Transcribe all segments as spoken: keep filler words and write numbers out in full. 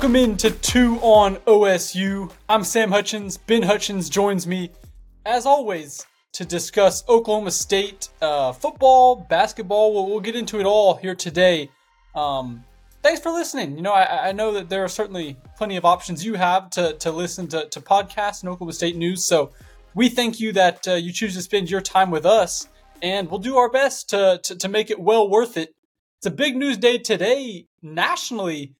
Welcome into Two on O S U. I'm Sam Hutchins. Ben Hutchins joins me, as always, to discuss Oklahoma State uh, football, basketball. We'll, we'll get into it all here today. Um, thanks for listening. You know, I, I know that there are certainly plenty of options you have to to listen to, to podcasts and Oklahoma State news. So we thank you that uh, you choose to spend your time with us, and we'll do our best to to, to make it well worth it. It's a big news day today nationally.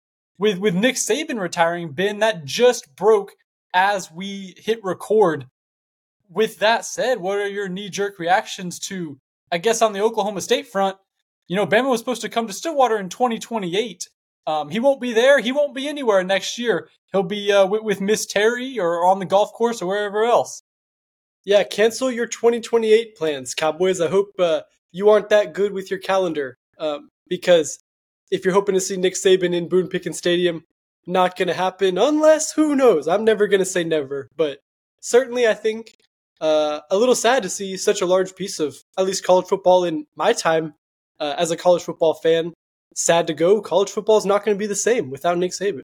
With with Nick Saban retiring, Ben, that just broke as we hit record. With that said, what are your knee-jerk reactions to, I guess, on the Oklahoma State front? You know, Bama was supposed to come to Stillwater in twenty twenty-eight. Um, he won't be there. He won't be anywhere next year. He'll be uh, with, with Miss Terry or on the golf course or wherever else. Yeah, cancel your twenty twenty-eight plans, Cowboys. I hope uh, you aren't that good with your calendar um, because... if you're hoping to see Nick Saban in Boone Pickens Stadium, not going to happen unless, who knows? I'm never going to say never, but certainly I think uh, a little sad to see such a large piece of at least college football in my time uh, as a college football fan. Sad to go. College football is not going to be the same without Nick Saban.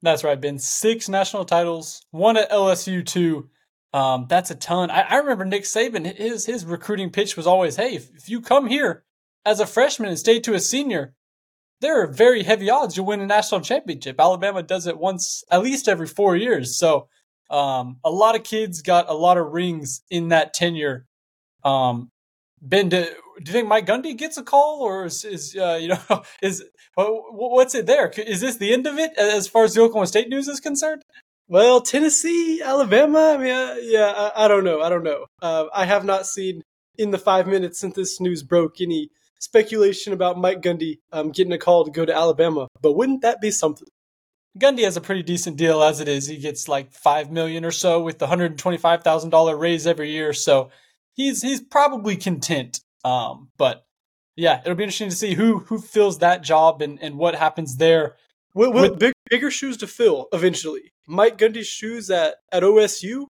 That's right, Ben. Six national titles, one at L S U too. Um, that's a ton. I, I remember Nick Saban, his, his recruiting pitch was always, hey, if, if you come here as a freshman and stay to a senior, there are very heavy odds you'll win a national championship. Alabama does it once, at least every four years. So um, a lot of kids got a lot of rings in that tenure. Um, Ben, do, do you think Mike Gundy gets a call, or is, is uh, you know, is what's it there? Is this the end of it as far as the Oklahoma State news is concerned? Well, Tennessee, Alabama. I mean, uh, yeah, I, I don't know. I don't know. Uh, I have not seen in the five minutes since this news broke any speculation about Mike Gundy um, getting a call to go to Alabama, but wouldn't that be something? Gundy has a pretty decent deal as it is. He gets like five million dollars or so with the one hundred twenty-five thousand dollars raise every year, so he's he's probably content. Um, but yeah, it'll be interesting to see who who fills that job and, and what happens there. With, with big, bigger shoes to fill eventually. Mike Gundy's shoes at, at O S U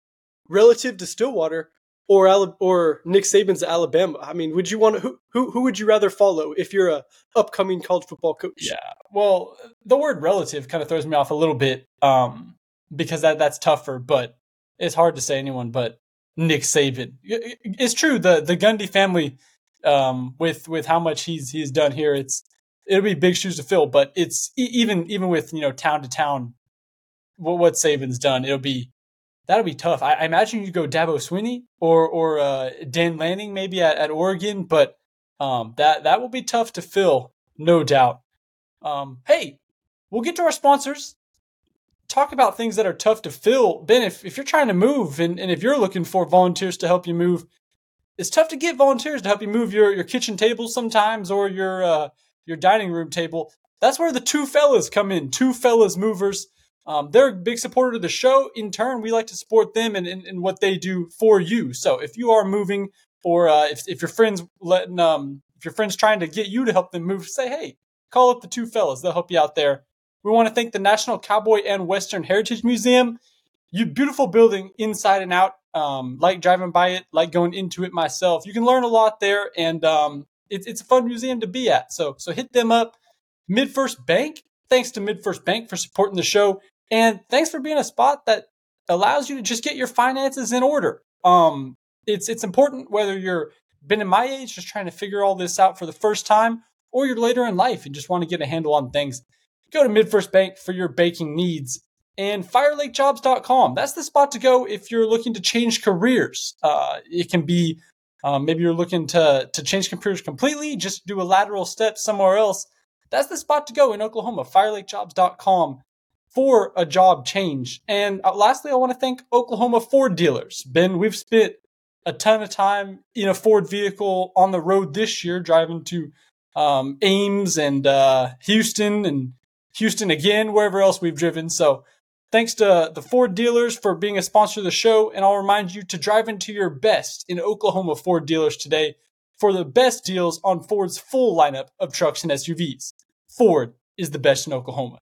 relative to Stillwater, Or or Nick Saban's Alabama. I mean, would you want to, who who who would you rather follow if you're a upcoming college football coach? Yeah. Well, the word relative kind of throws me off a little bit um, because that that's tougher. But it's hard to say anyone but Nick Saban. It's true the the Gundy family um, with with how much he's he's done here. It's it'll be big shoes to fill. But it's even even with you know town to town, what what Saban's done, it'll be. That'll be tough. I, I imagine you go Dabo Swinney or or uh, Dan Lanning maybe at, at Oregon, but um, that that will be tough to fill, no doubt. Um, hey, we'll get to our sponsors. Talk about things that are tough to fill. Ben, if, if you're trying to move and, and if you're looking for volunteers to help you move, it's tough to get volunteers to help you move your, your kitchen table sometimes or your uh, your dining room table. That's where the Two Fellas come in, Two Fellas Movers. Um, they're a big supporter of the show. In turn, we like to support them and in, in, in what they do for you. So if you are moving or uh, if, if your friend's letting, um, if your friend's trying to get you to help them move, say, hey, call up the Two Fellas. They'll help you out there. We want to thank the National Cowboy and Western Heritage Museum. You beautiful building inside and out. Um, like driving by it, like going into it myself. You can learn a lot there, and um, it, it's a fun museum to be at. So, so hit them up. MidFirst Bank. Thanks to MidFirst Bank for supporting the show. And thanks for being a spot that allows you to just get your finances in order. Um, it's it's important whether you're been in my age, just trying to figure all this out for the first time, or you're later in life and just want to get a handle on things. Go to MidFirst Bank for your banking needs. And Fire Lake Jobs dot com, that's the spot to go if you're looking to change careers. Uh, it can be um, maybe you're looking to, to change careers completely, just do a lateral step somewhere else. That's the spot to go in Oklahoma, Fire Lake Jobs dot com. For a job change. And lastly, I want to thank Oklahoma Ford dealers. Ben, we've spent a ton of time in a Ford vehicle on the road this year, driving to um, Ames and uh, Houston and Houston again, wherever else we've driven. So thanks to the Ford dealers for being a sponsor of the show. And I'll remind you to drive into your best in Oklahoma Ford dealers today for the best deals on Ford's full lineup of trucks and S U Vs. Ford is the best in Oklahoma.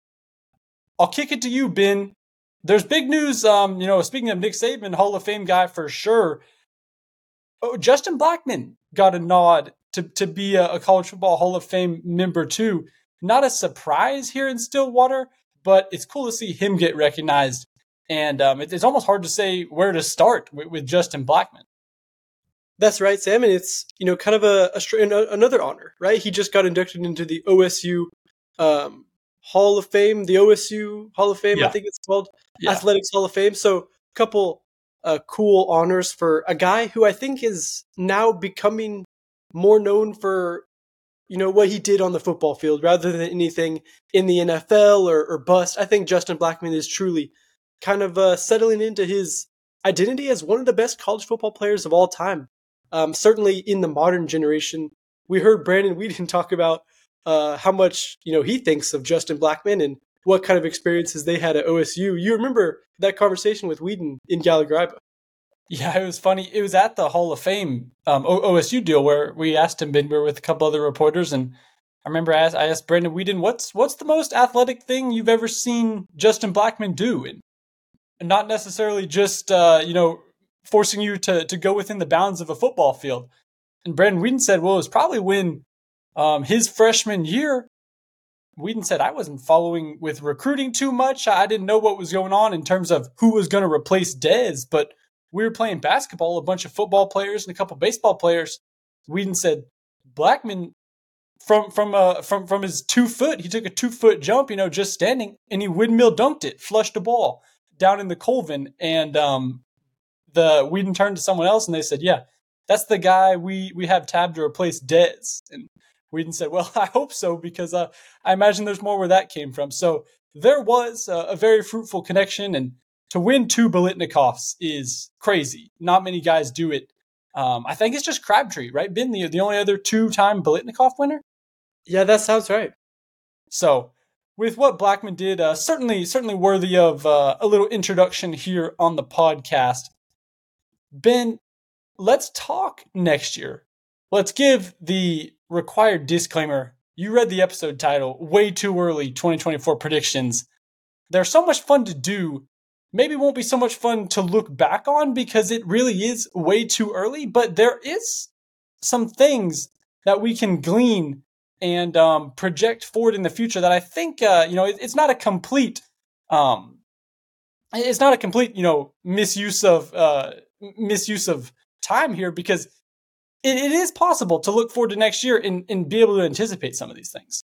I'll kick it to you, Ben. There's big news. Um, you know, speaking of Nick Saban, Hall of Fame guy for sure. Oh, Justin Blackmon got a nod to to be a, a college football Hall of Fame member too. Not a surprise here in Stillwater, but it's cool to see him get recognized. And um, it, it's almost hard to say where to start with, with Justin Blackmon. That's right, Sam. And it's, you know, kind of a, a another honor, right? He just got inducted into the O S U um, Hall of Fame, the O S U Hall of Fame, yeah. I think it's called, yeah. Athletics Hall of Fame. So a couple uh, cool honors for a guy who I think is now becoming more known for, you know, what he did on the football field rather than anything in the N F L or, or bust. I think Justin Blackmon is truly kind of uh, settling into his identity as one of the best college football players of all time. Um, certainly in the modern generation, we heard Brandon Weeded talk about uh, how much, you know, he thinks of Justin Blackmon and what kind of experiences they had at O S U. You remember that conversation with Weedon in Gallagher-Iba? Yeah, it was funny. It was at the Hall of Fame um, O S U deal where we asked him, we were with a couple other reporters, and I remember I asked, I asked Brandon Weedon, what's what's the most athletic thing you've ever seen Justin Blackmon do? And not necessarily just, uh, you know, forcing you to to go within the bounds of a football field. And Brandon Weedon said, well, it was probably when um, his freshman year, Weedon said, I wasn't following with recruiting too much. I didn't know what was going on in terms of who was going to replace Dez, but we were playing basketball, a bunch of football players and a couple baseball players. Weedon said, Blackmon, from from uh, from from his two foot, he took a two foot jump, you know, just standing, and he windmill dunked it, flushed a ball down in the Colvin. And um, the Weedon turned to someone else, and they said, yeah, that's the guy we we have tabbed to replace Dez. And Weedon said, well, I hope so, because uh, I imagine there's more where that came from. So there was a, a very fruitful connection, and to win two Biletnikoffs is crazy. Not many guys do it. Um, I think it's just Crabtree, right, Ben, the, the only other two-time Biletnikoff winner? Yeah, that sounds right. So with what Blackmon did, uh, certainly certainly worthy of uh, a little introduction here on the podcast. Ben, let's talk next year. Let's give the required disclaimer. You read the episode title, way too early, twenty twenty-four predictions. They're so much fun to do. Maybe won't be so much fun to look back on because it really is way too early, but there is some things that we can glean and um, project forward in the future that I think, uh, you know, it, it's not a complete, um, it's not a complete, you know, misuse of, uh, misuse of time here, because it, it is possible to look forward to next year and, and be able to anticipate some of these things.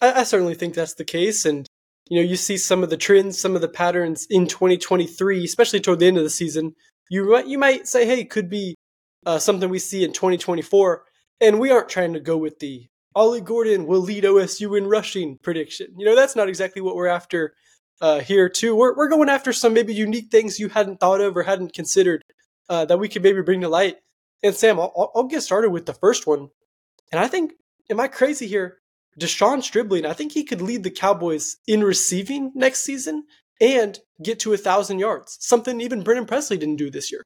I, I certainly think that's the case. And, you know, you see some of the trends, some of the patterns in twenty twenty-three, especially toward the end of the season. You might, you might say, hey, could be uh, something we see in twenty twenty-four. And we aren't trying to go with the Ollie Gordon will lead O S U in rushing prediction. You know, that's not exactly what we're after uh, here, too. We're we're going after some maybe unique things you hadn't thought of or hadn't considered uh, that we could maybe bring to light. And Sam, I'll, I'll get started with the first one. And I think, am I crazy here? Deshaun Stribling, I think he could lead the Cowboys in receiving next season and get to one thousand yards, something even Brendan Presley didn't do this year.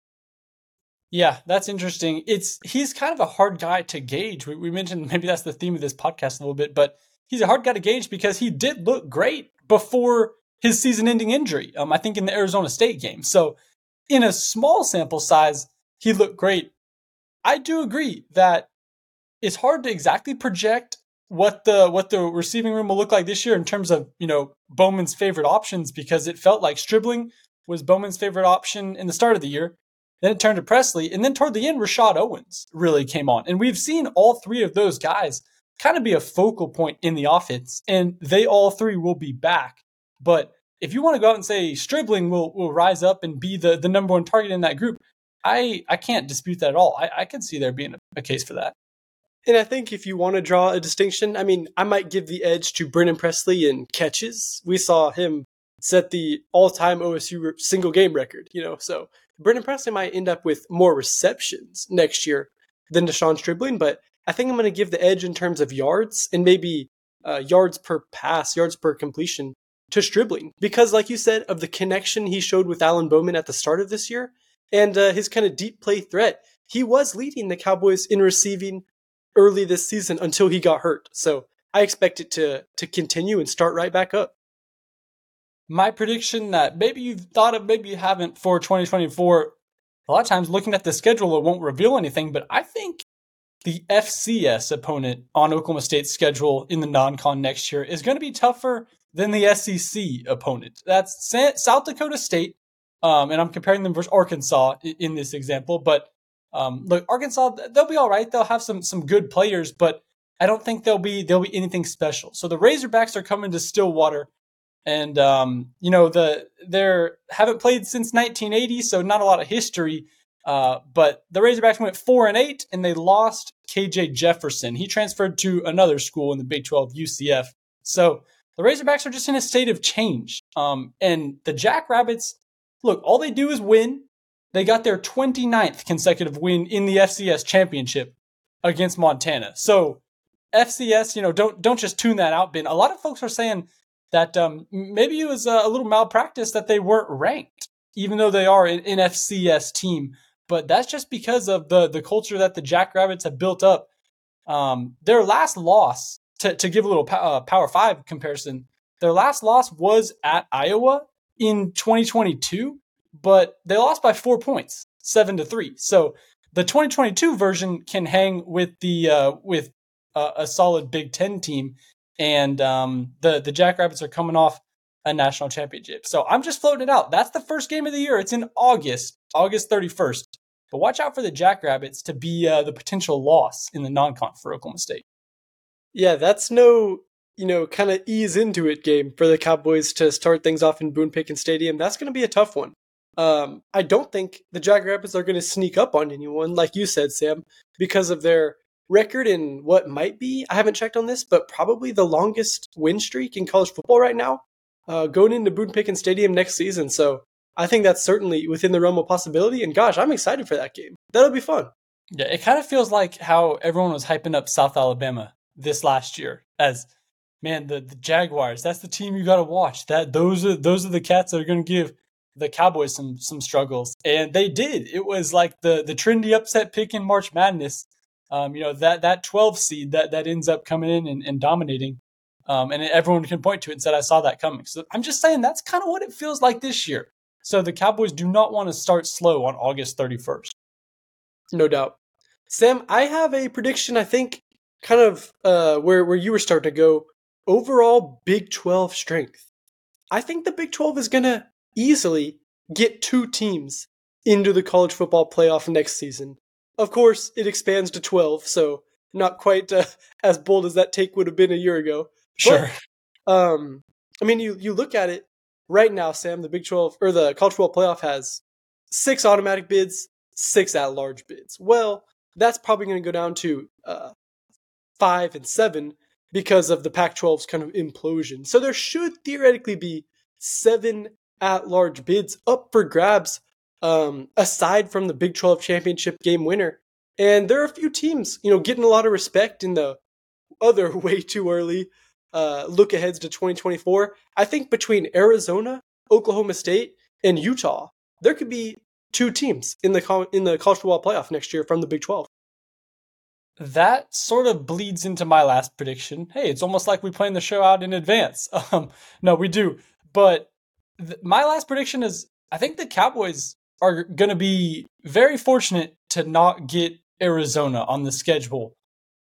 Yeah, that's interesting. It's He's kind of a hard guy to gauge. We, we mentioned maybe that's the theme of this podcast a little bit, but he's a hard guy to gauge because he did look great before his season-ending injury, um, I think in the Arizona State game. So in a small sample size, he looked great. I do agree that it's hard to exactly project what the what the receiving room will look like this year in terms of, you know, Bowman's favorite options, because it felt like Stribling was Bowman's favorite option in the start of the year. Then it turned to Presley, and then toward the end, Rashad Owens really came on. And we've seen all three of those guys kind of be a focal point in the offense, and they all three will be back. But if you want to go out and say Stribling will will rise up and be the, the number one target in that group, I, I can't dispute that at all. I, I can see there being a, a case for that. And I think if you want to draw a distinction, I mean, I might give the edge to Brendan Presley in catches. We saw him set the all-time O S U single game record, you know. So Brendan Presley might end up with more receptions next year than Deshaun Stribling, but I think I'm going to give the edge in terms of yards and maybe uh, yards per pass, yards per completion to Stribling. Because like you said, of the connection he showed with Alan Bowman at the start of this year and uh, his kind of deep play threat, he was leading the Cowboys in receiving early this season until he got hurt. So I expect it to to continue and start right back up. My prediction that maybe you've thought of, maybe you haven't, for twenty twenty-four, a lot of times looking at the schedule, it won't reveal anything, but I think the F C S opponent on Oklahoma State's schedule in the non-con next year is going to be tougher than the S E C opponent. That's South Dakota State, um, and I'm comparing them versus Arkansas in this example. But um, look, Arkansas, they'll be all right. They'll have some some good players, but I don't think they'll be they'll be anything special. So the Razorbacks are coming to Stillwater, and um, you know the they're haven't played since nineteen eighty, so not a lot of history. Uh, but the Razorbacks went four and eight, and they lost K J Jefferson. He transferred to another school in the Big twelve, U C F. So the Razorbacks are just in a state of change. Um, and the Jackrabbits, look, all they do is win. They got their twenty-ninth consecutive win in the F C S championship against Montana. So F C S, you know, don't don't just tune that out, Ben. A lot of folks are saying that um, maybe it was a little malpractice that they weren't ranked, even though they are an, an F C S team. But that's just because of the the culture that the Jackrabbits have built up. Um, their last loss, to, to give a little uh, Power five comparison, their last loss was at Iowa in twenty twenty-two, but they lost by four points, seven to three. So the twenty twenty-two version can hang with the uh, with uh, a solid Big Ten team, and um, the the Jackrabbits are coming off a national championship. So I'm just floating it out. That's the first game of the year. It's in August, August thirty-first. But watch out for the Jackrabbits to be uh, the potential loss in the non-con for Oklahoma State. Yeah, that's no, you know, kind of ease into it game for the Cowboys to start things off in Boone Pickens Stadium. That's going to be a tough one. Um, I don't think the Jackrabbits are going to sneak up on anyone, like you said, Sam, because of their record and what might be, I haven't checked on this, but probably the longest win streak in college football right now. Uh, going into Boone Pickens Stadium next season. So I think that's certainly within the realm of possibility. And gosh, I'm excited for that game. That'll be fun. Yeah, it kind of feels like how everyone was hyping up South Alabama this last year as, man, the, the Jaguars, that's the team you got to watch. That those are those are the cats that are going to give the Cowboys some some struggles. And they did. It was like the the trendy upset pick in March Madness. Um, you know, that that twelve seed that, that ends up coming in and, and dominating. Um, and everyone can point to it and said, I saw that coming. So I'm just saying that's kind of what it feels like this year. So the Cowboys do not want to start slow on August thirty-first. No doubt. Sam, I have a prediction, I think, kind of uh, where, where you were starting to go. Overall Big twelve strength. I think the Big twelve is going to easily get two teams into the college football playoff next season. Of course, it expands to twelve, so not quite uh, as bold as that take would have been a year ago. Sure. But, um, I mean, you, you look at it right now, Sam, the Big twelve or the College football playoff has six automatic bids, six at-large bids. Well, that's probably going to go down to uh, five and seven because of the Pac twelve's kind of implosion. So there should theoretically be seven at-large bids up for grabs um, aside from the Big twelve championship game winner. And there are a few teams, you know, getting a lot of respect in the other way too early. Uh, look aheads to twenty twenty-four. I think between Arizona, Oklahoma State, and Utah, there could be two teams in the co- in the college football playoff next year from the Big twelve. That sort of bleeds into my last prediction. Hey, it's almost like we planned the show out in advance. Um, no, we do. But th- my last prediction is I think the Cowboys are going to be very fortunate to not get Arizona on the schedule,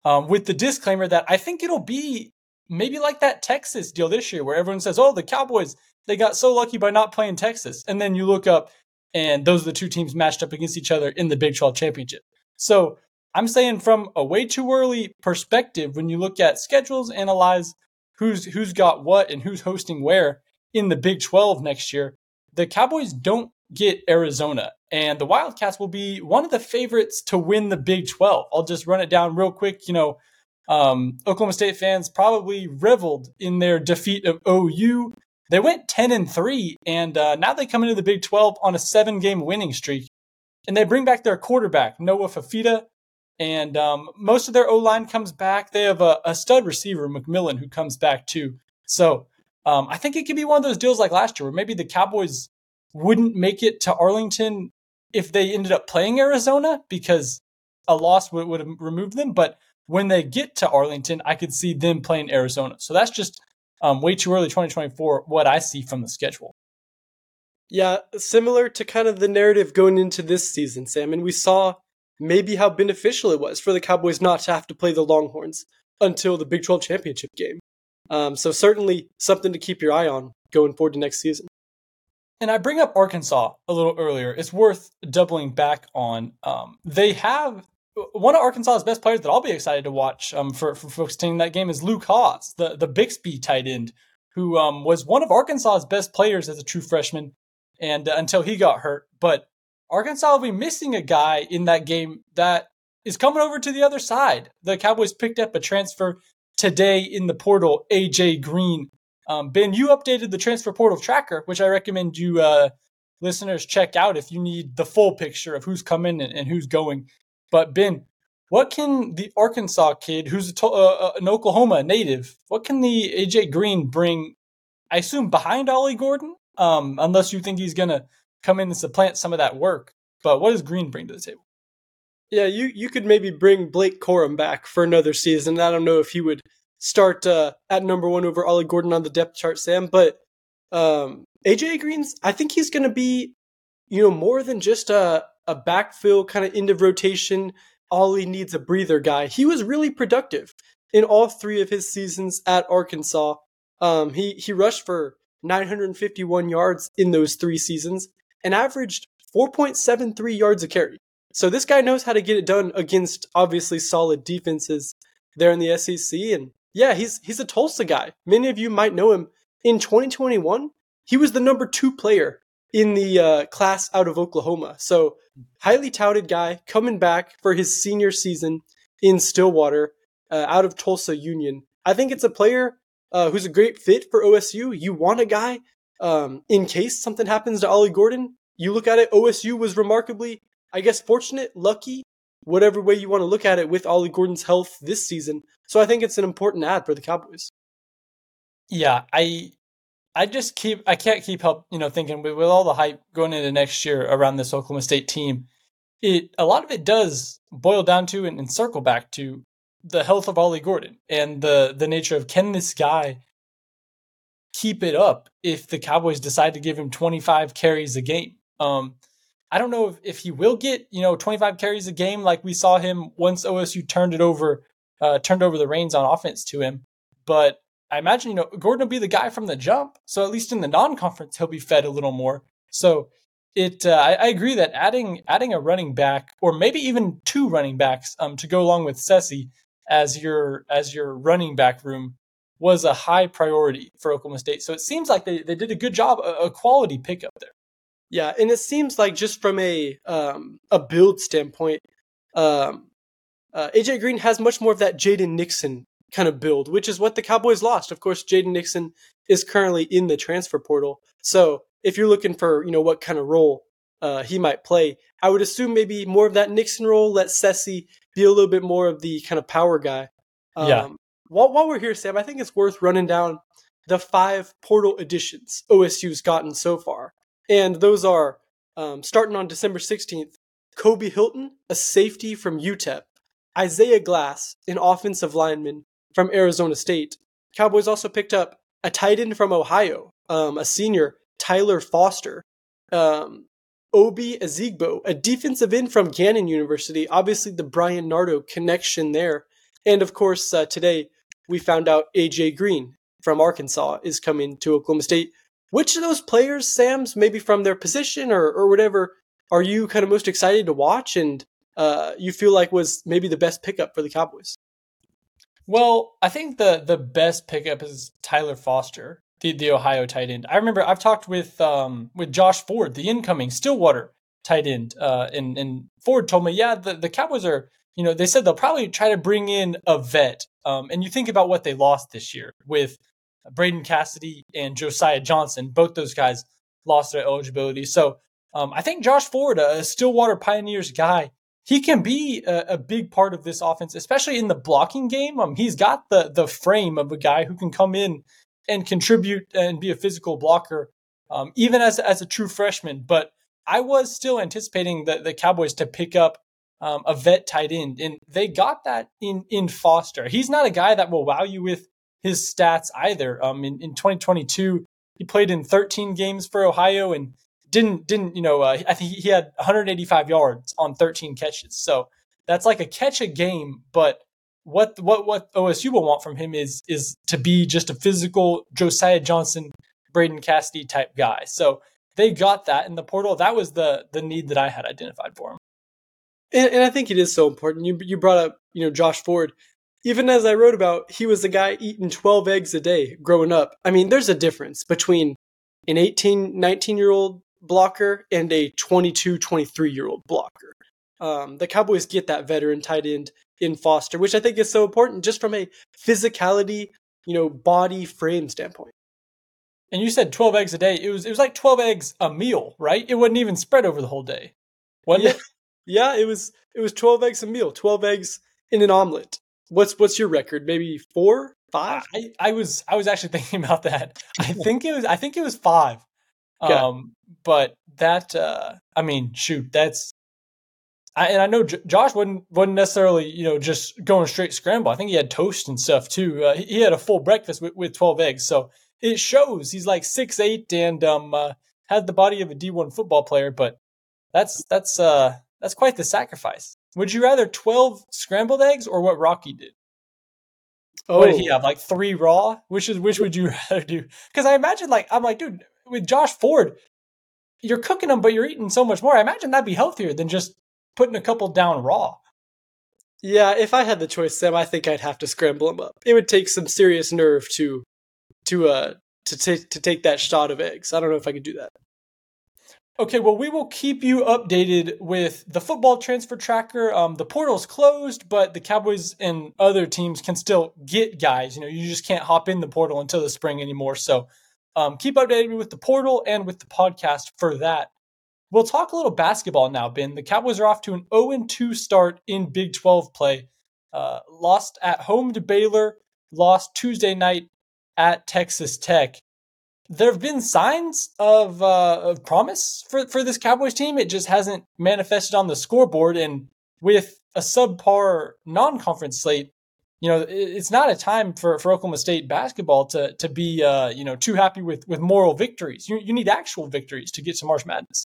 um, with the disclaimer that I think it'll be maybe like that Texas deal this year where everyone says, oh, the Cowboys, they got so lucky by not playing Texas. And then you look up and those are the two teams matched up against each other in the Big twelve championship. So I'm saying from a way too early perspective, when you look at schedules, analyze who's who's got what and who's hosting where in the Big twelve next year, the Cowboys don't get Arizona. And the Wildcats will be one of the favorites to win the Big twelve. I'll just run it down real quick, you know, Um, Oklahoma State fans probably reveled in their defeat of O U. They went ten and three, and uh, now they come into the Big twelve on a seven-game winning streak. And they bring back their quarterback, Noah Fafita, and um, most of their O-line comes back. They have a, a stud receiver, McMillan, who comes back too. So um, I think it could be one of those deals like last year where maybe the Cowboys wouldn't make it to Arlington if they ended up playing Arizona because a loss would, would have removed them, but when they get to Arlington, I could see them playing Arizona. So that's just um, way too early twenty twenty-four, what I see from the schedule. Yeah, similar to kind of the narrative going into this season, Sam. And we saw maybe how beneficial it was for the Cowboys not to have to play the Longhorns until the Big twelve championship game. Um, so certainly something to keep your eye on going forward to next season. And I bring up Arkansas a little earlier. It's worth doubling back on. Um, they have one of Arkansas's best players that I'll be excited to watch um, for, for folks attending that game is Luke Haas, the, the Bixby tight end, who um, was one of Arkansas's best players as a true freshman and uh, until he got hurt. But Arkansas will be missing a guy in that game that is coming over to the other side. The Cowboys picked up a transfer today in the portal, A J. Green. Um, Ben, you updated the transfer portal tracker, which I recommend you uh, listeners check out if you need the full picture of who's coming and, and who's going. But Ben, what can the Arkansas kid, who's a to- uh, an Oklahoma native, what can the A J. Green bring, I assume, behind Ollie Gordon? Um, unless you think he's going to come in and supplant some of that work. But what does Green bring to the table? Yeah, you, you could maybe bring Blake Corum back for another season. I don't know if he would start uh, at number one over Ollie Gordon on the depth chart, Sam. But um, A J. Green's, I think he's going to be, you know, more than just a, a backfill kind of end of rotation. Ollie needs a breather guy. He was really productive in all three of his seasons at Arkansas. Um, he, he rushed for nine hundred fifty-one yards in those three seasons and averaged four point seven three yards a carry. So this guy knows how to get it done against obviously solid defenses there in the S E C. And yeah, he's he's a Tulsa guy. Many of you might know him. In twenty twenty-one, he was the number two player in the uh, class out of Oklahoma. So highly touted guy coming back for his senior season in Stillwater uh, out of Tulsa Union. I think it's a player uh, who's a great fit for O S U. You want a guy um, in case something happens to Ollie Gordon. You look at it, O S U was remarkably, I guess, fortunate, lucky, whatever way you want to look at it with Ollie Gordon's health this season. So I think it's an important ad for the Cowboys. Yeah, I I just keep, I can't keep help, you know, thinking with, with all the hype going into next year around this Oklahoma State team, it a lot of it does boil down to and, and circle back to the health of Ollie Gordon and the the nature of, can this guy keep it up if the Cowboys decide to give him twenty-five carries a game? Um, I don't know if, if he will get, you know, twenty-five carries a game like we saw him once O S U turned it over, uh, turned over the reins on offense to him. But I imagine, you know, Gordon will be the guy from the jump. So at least in the non-conference, he'll be fed a little more. So it, uh, I, I agree that adding adding a running back or maybe even two running backs um, to go along with Sessi as your as your running back room was a high priority for Oklahoma State. So it seems like they, they did a good job, a, a quality pickup there. Yeah, and it seems like just from a um, a build standpoint, um, uh, A J. Green has much more of that Jaden Nixon kind of build, which is what the Cowboys lost. Of course, Jaden Nixon is currently in the transfer portal. So if you're looking for, you know, what kind of role uh, he might play, I would assume maybe more of that Nixon role, let Sessi be a little bit more of the kind of power guy. Um, yeah. While, while we're here, Sam, I think it's worth running down the five portal additions O S U's gotten so far. And those are, um, starting on December sixteenth, Kobe Hilton, a safety from U T E P, Isaiah Glass, an offensive lineman from Arizona State. Cowboys also picked up a tight end from Ohio, um, a senior, Tyler Foster, um, Obi Ezigbo, a defensive end from Gannon University, obviously the Brian Nardo connection there. And of course, uh, today we found out A J. Green from Arkansas is coming to Oklahoma State. Which of those players, Sam's, maybe from their position or, or whatever, are you kind of most excited to watch and uh, you feel like was maybe the best pickup for the Cowboys? Well, I think the the best pickup is Tyler Foster, the, the Ohio tight end. I remember I've talked with um, with Josh Ford, the incoming Stillwater tight end, uh, and, and Ford told me, yeah, the, the Cowboys are, you know, they said they'll probably try to bring in a vet. Um, and you think about what they lost this year with Braden Cassidy and Josiah Johnson. Both those guys lost their eligibility. So um, I think Josh Ford, a Stillwater Pioneers guy, he can be a, a big part of this offense, especially in the blocking game. Um, he's got the the frame of a guy who can come in and contribute and be a physical blocker, um, even as, as a true freshman. But I was still anticipating the, the Cowboys to pick up um, a vet tight end, and they got that in, in Foster. He's not a guy that will wow you with his stats either. Um, in, in twenty twenty-two, he played in thirteen games for Ohio and didn't, didn't you know, uh, I think he had one hundred eighty-five yards on thirteen catches. So that's like a catch a game, but what what what O S U will want from him is is to be just a physical Josiah Johnson, Braden Cassidy type guy. So they got that in the portal. That was the the need that I had identified for him. And, and I think it is so important. You you brought up, you know, Josh Ford. Even as I wrote about, he was the guy eating twelve eggs a day growing up. I mean, there's a difference between an eighteen, nineteen-year-old blocker and a twenty-two, twenty-three-year-old blocker. Um, the Cowboys get that veteran tight end in Foster, which I think is so important just from a physicality, you know, body frame standpoint. And you said twelve eggs a day. It was it was like twelve eggs a meal, right? It wasn't even spread over the whole day, wasn't yeah. it? Yeah, it was it was twelve eggs a meal, twelve eggs in an omelet. What's what's your record? Maybe four, five? I, I was I was actually thinking about that. I think it was I think it was five. Okay. Um, but that uh, I mean, shoot, that's I, and I know J- Josh wasn't wasn't necessarily, you know, just going straight scramble. I think he had toast and stuff too. Uh, he, he had a full breakfast with, with twelve eggs, so it shows he's like six eight and um uh, had the body of a D one football player. But that's that's uh that's quite the sacrifice. Would you rather twelve scrambled eggs or what Rocky did? Oh, what did he have, like three raw? Which is which would you rather do? Because I imagine, like, I'm like, dude, with Josh Ford, you're cooking them, but you're eating so much more. I imagine that'd be healthier than just putting a couple down raw. Yeah, if I had the choice, Sam, I think I'd have to scramble them up. It would take some serious nerve to to uh to t- to take that shot of eggs. I don't know if I could do that. Okay, well, we will keep you updated with the football transfer tracker. Um, the portal's closed, but the Cowboys and other teams can still get guys. You know, you just can't hop in the portal until the spring anymore. So um, keep updated with the portal and with the podcast for that. We'll talk a little basketball now, Ben. The Cowboys are off to an oh and two start in Big twelve play. Uh, lost at home to Baylor, lost Tuesday night at Texas Tech. There have been signs of uh, of promise for, for this Cowboys team. It just hasn't manifested on the scoreboard. And with a subpar non-conference slate, you know, it, it's not a time for, for Oklahoma State basketball to to be uh, you know, too happy with, with moral victories. You you need actual victories to get to March Madness.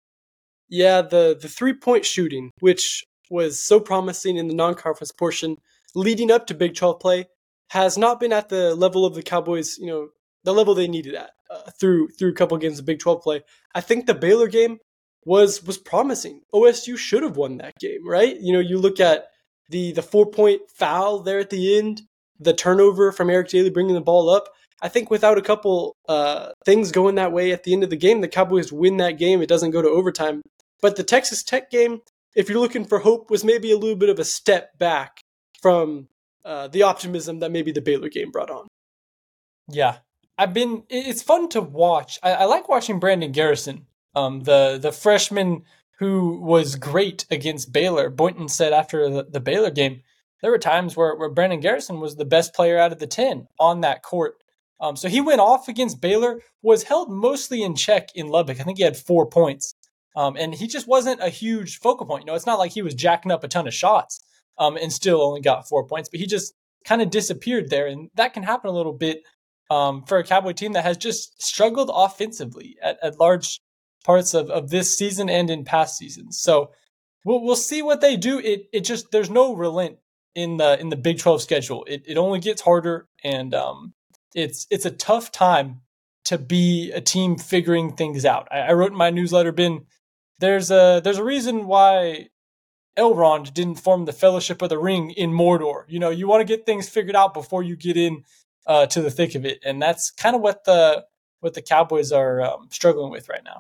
Yeah, the the three point shooting, which was so promising in the non-conference portion leading up to Big twelve play, has not been at the level of the Cowboys, you know, the level they needed at uh, through through a couple of games of Big twelve play. I think the Baylor game was was promising. O S U should have won that game, right? You know, you look at the the four point foul there at the end, the turnover from Eric Daly bringing the ball up. I think without a couple uh, things going that way at the end of the game, the Cowboys win that game. It doesn't go to overtime. But the Texas Tech game, if you're looking for hope, was maybe a little bit of a step back from uh, the optimism that maybe the Baylor game brought on. Yeah. I've been. It's fun to watch. I, I like watching Brandon Garrison, um, the the freshman who was great against Baylor. Boynton said after the, the Baylor game, there were times where, where Brandon Garrison was the best player out of the ten on that court. Um, so he went off against Baylor, was held mostly in check in Lubbock. I think he had four points, um, and he just wasn't a huge focal point. You know, it's not like he was jacking up a ton of shots um, and still only got four points, but he just kind of disappeared there, and that can happen a little bit. Um, for a Cowboy team that has just struggled offensively at, at large parts of, of this season and in past seasons. So we'll we'll see what they do. It it just there's no relent in the in the Big twelve schedule. It it only gets harder, and um it's it's a tough time to be a team figuring things out. I, I wrote in my newsletter, Ben, there's a there's a reason why Elrond didn't form the Fellowship of the Ring in Mordor. You know, you want to get things figured out before you get in Uh, to the thick of it, and that's kind of what the what the Cowboys are um, struggling with right now.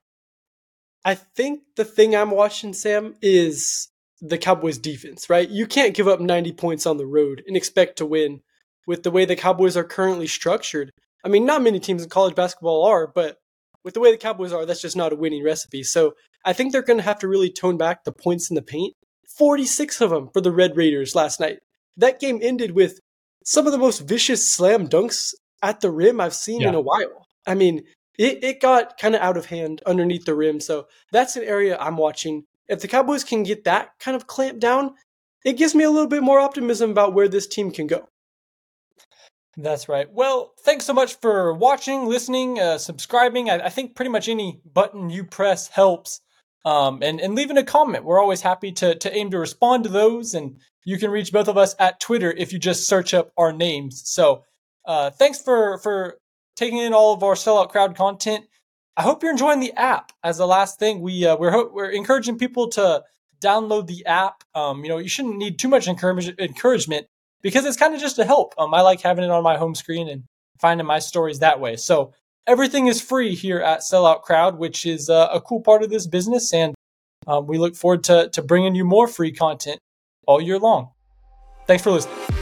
I think the thing I'm watching, Sam, is the Cowboys' defense. Right, you can't give up ninety points on the road and expect to win with the way the Cowboys are currently structured. I mean, not many teams in college basketball are, but with the way the Cowboys are, that's just not a winning recipe. So I think they're going to have to really tone back the points in the paint. forty-six of them for the Red Raiders last night. That game ended with some of the most vicious slam dunks at the rim I've seen yeah. in a while. I mean, it, it got kind of out of hand underneath the rim. So that's an area I'm watching. If the Cowboys can get that kind of clamped down, it gives me a little bit more optimism about where this team can go. That's right. Well, thanks so much for watching, listening, uh, subscribing. I, I think pretty much any button you press helps. um, and, and leaving a comment. We're always happy to, to aim to respond to those. And you can reach both of us at Twitter if you just search up our names. So uh, thanks for, for taking in all of our Sellout Crowd content. I hope you're enjoying the app. As the last thing, we uh, we're ho- we're encouraging people to download the app. Um, you know, you shouldn't need too much encourage- encouragement because it's kind of just a help. Um, I like having it on my home screen and finding my stories that way. So everything is free here at Sellout Crowd, which is uh, a cool part of this business, and um, we look forward to to bringing you more free content all year long. Thanks for listening.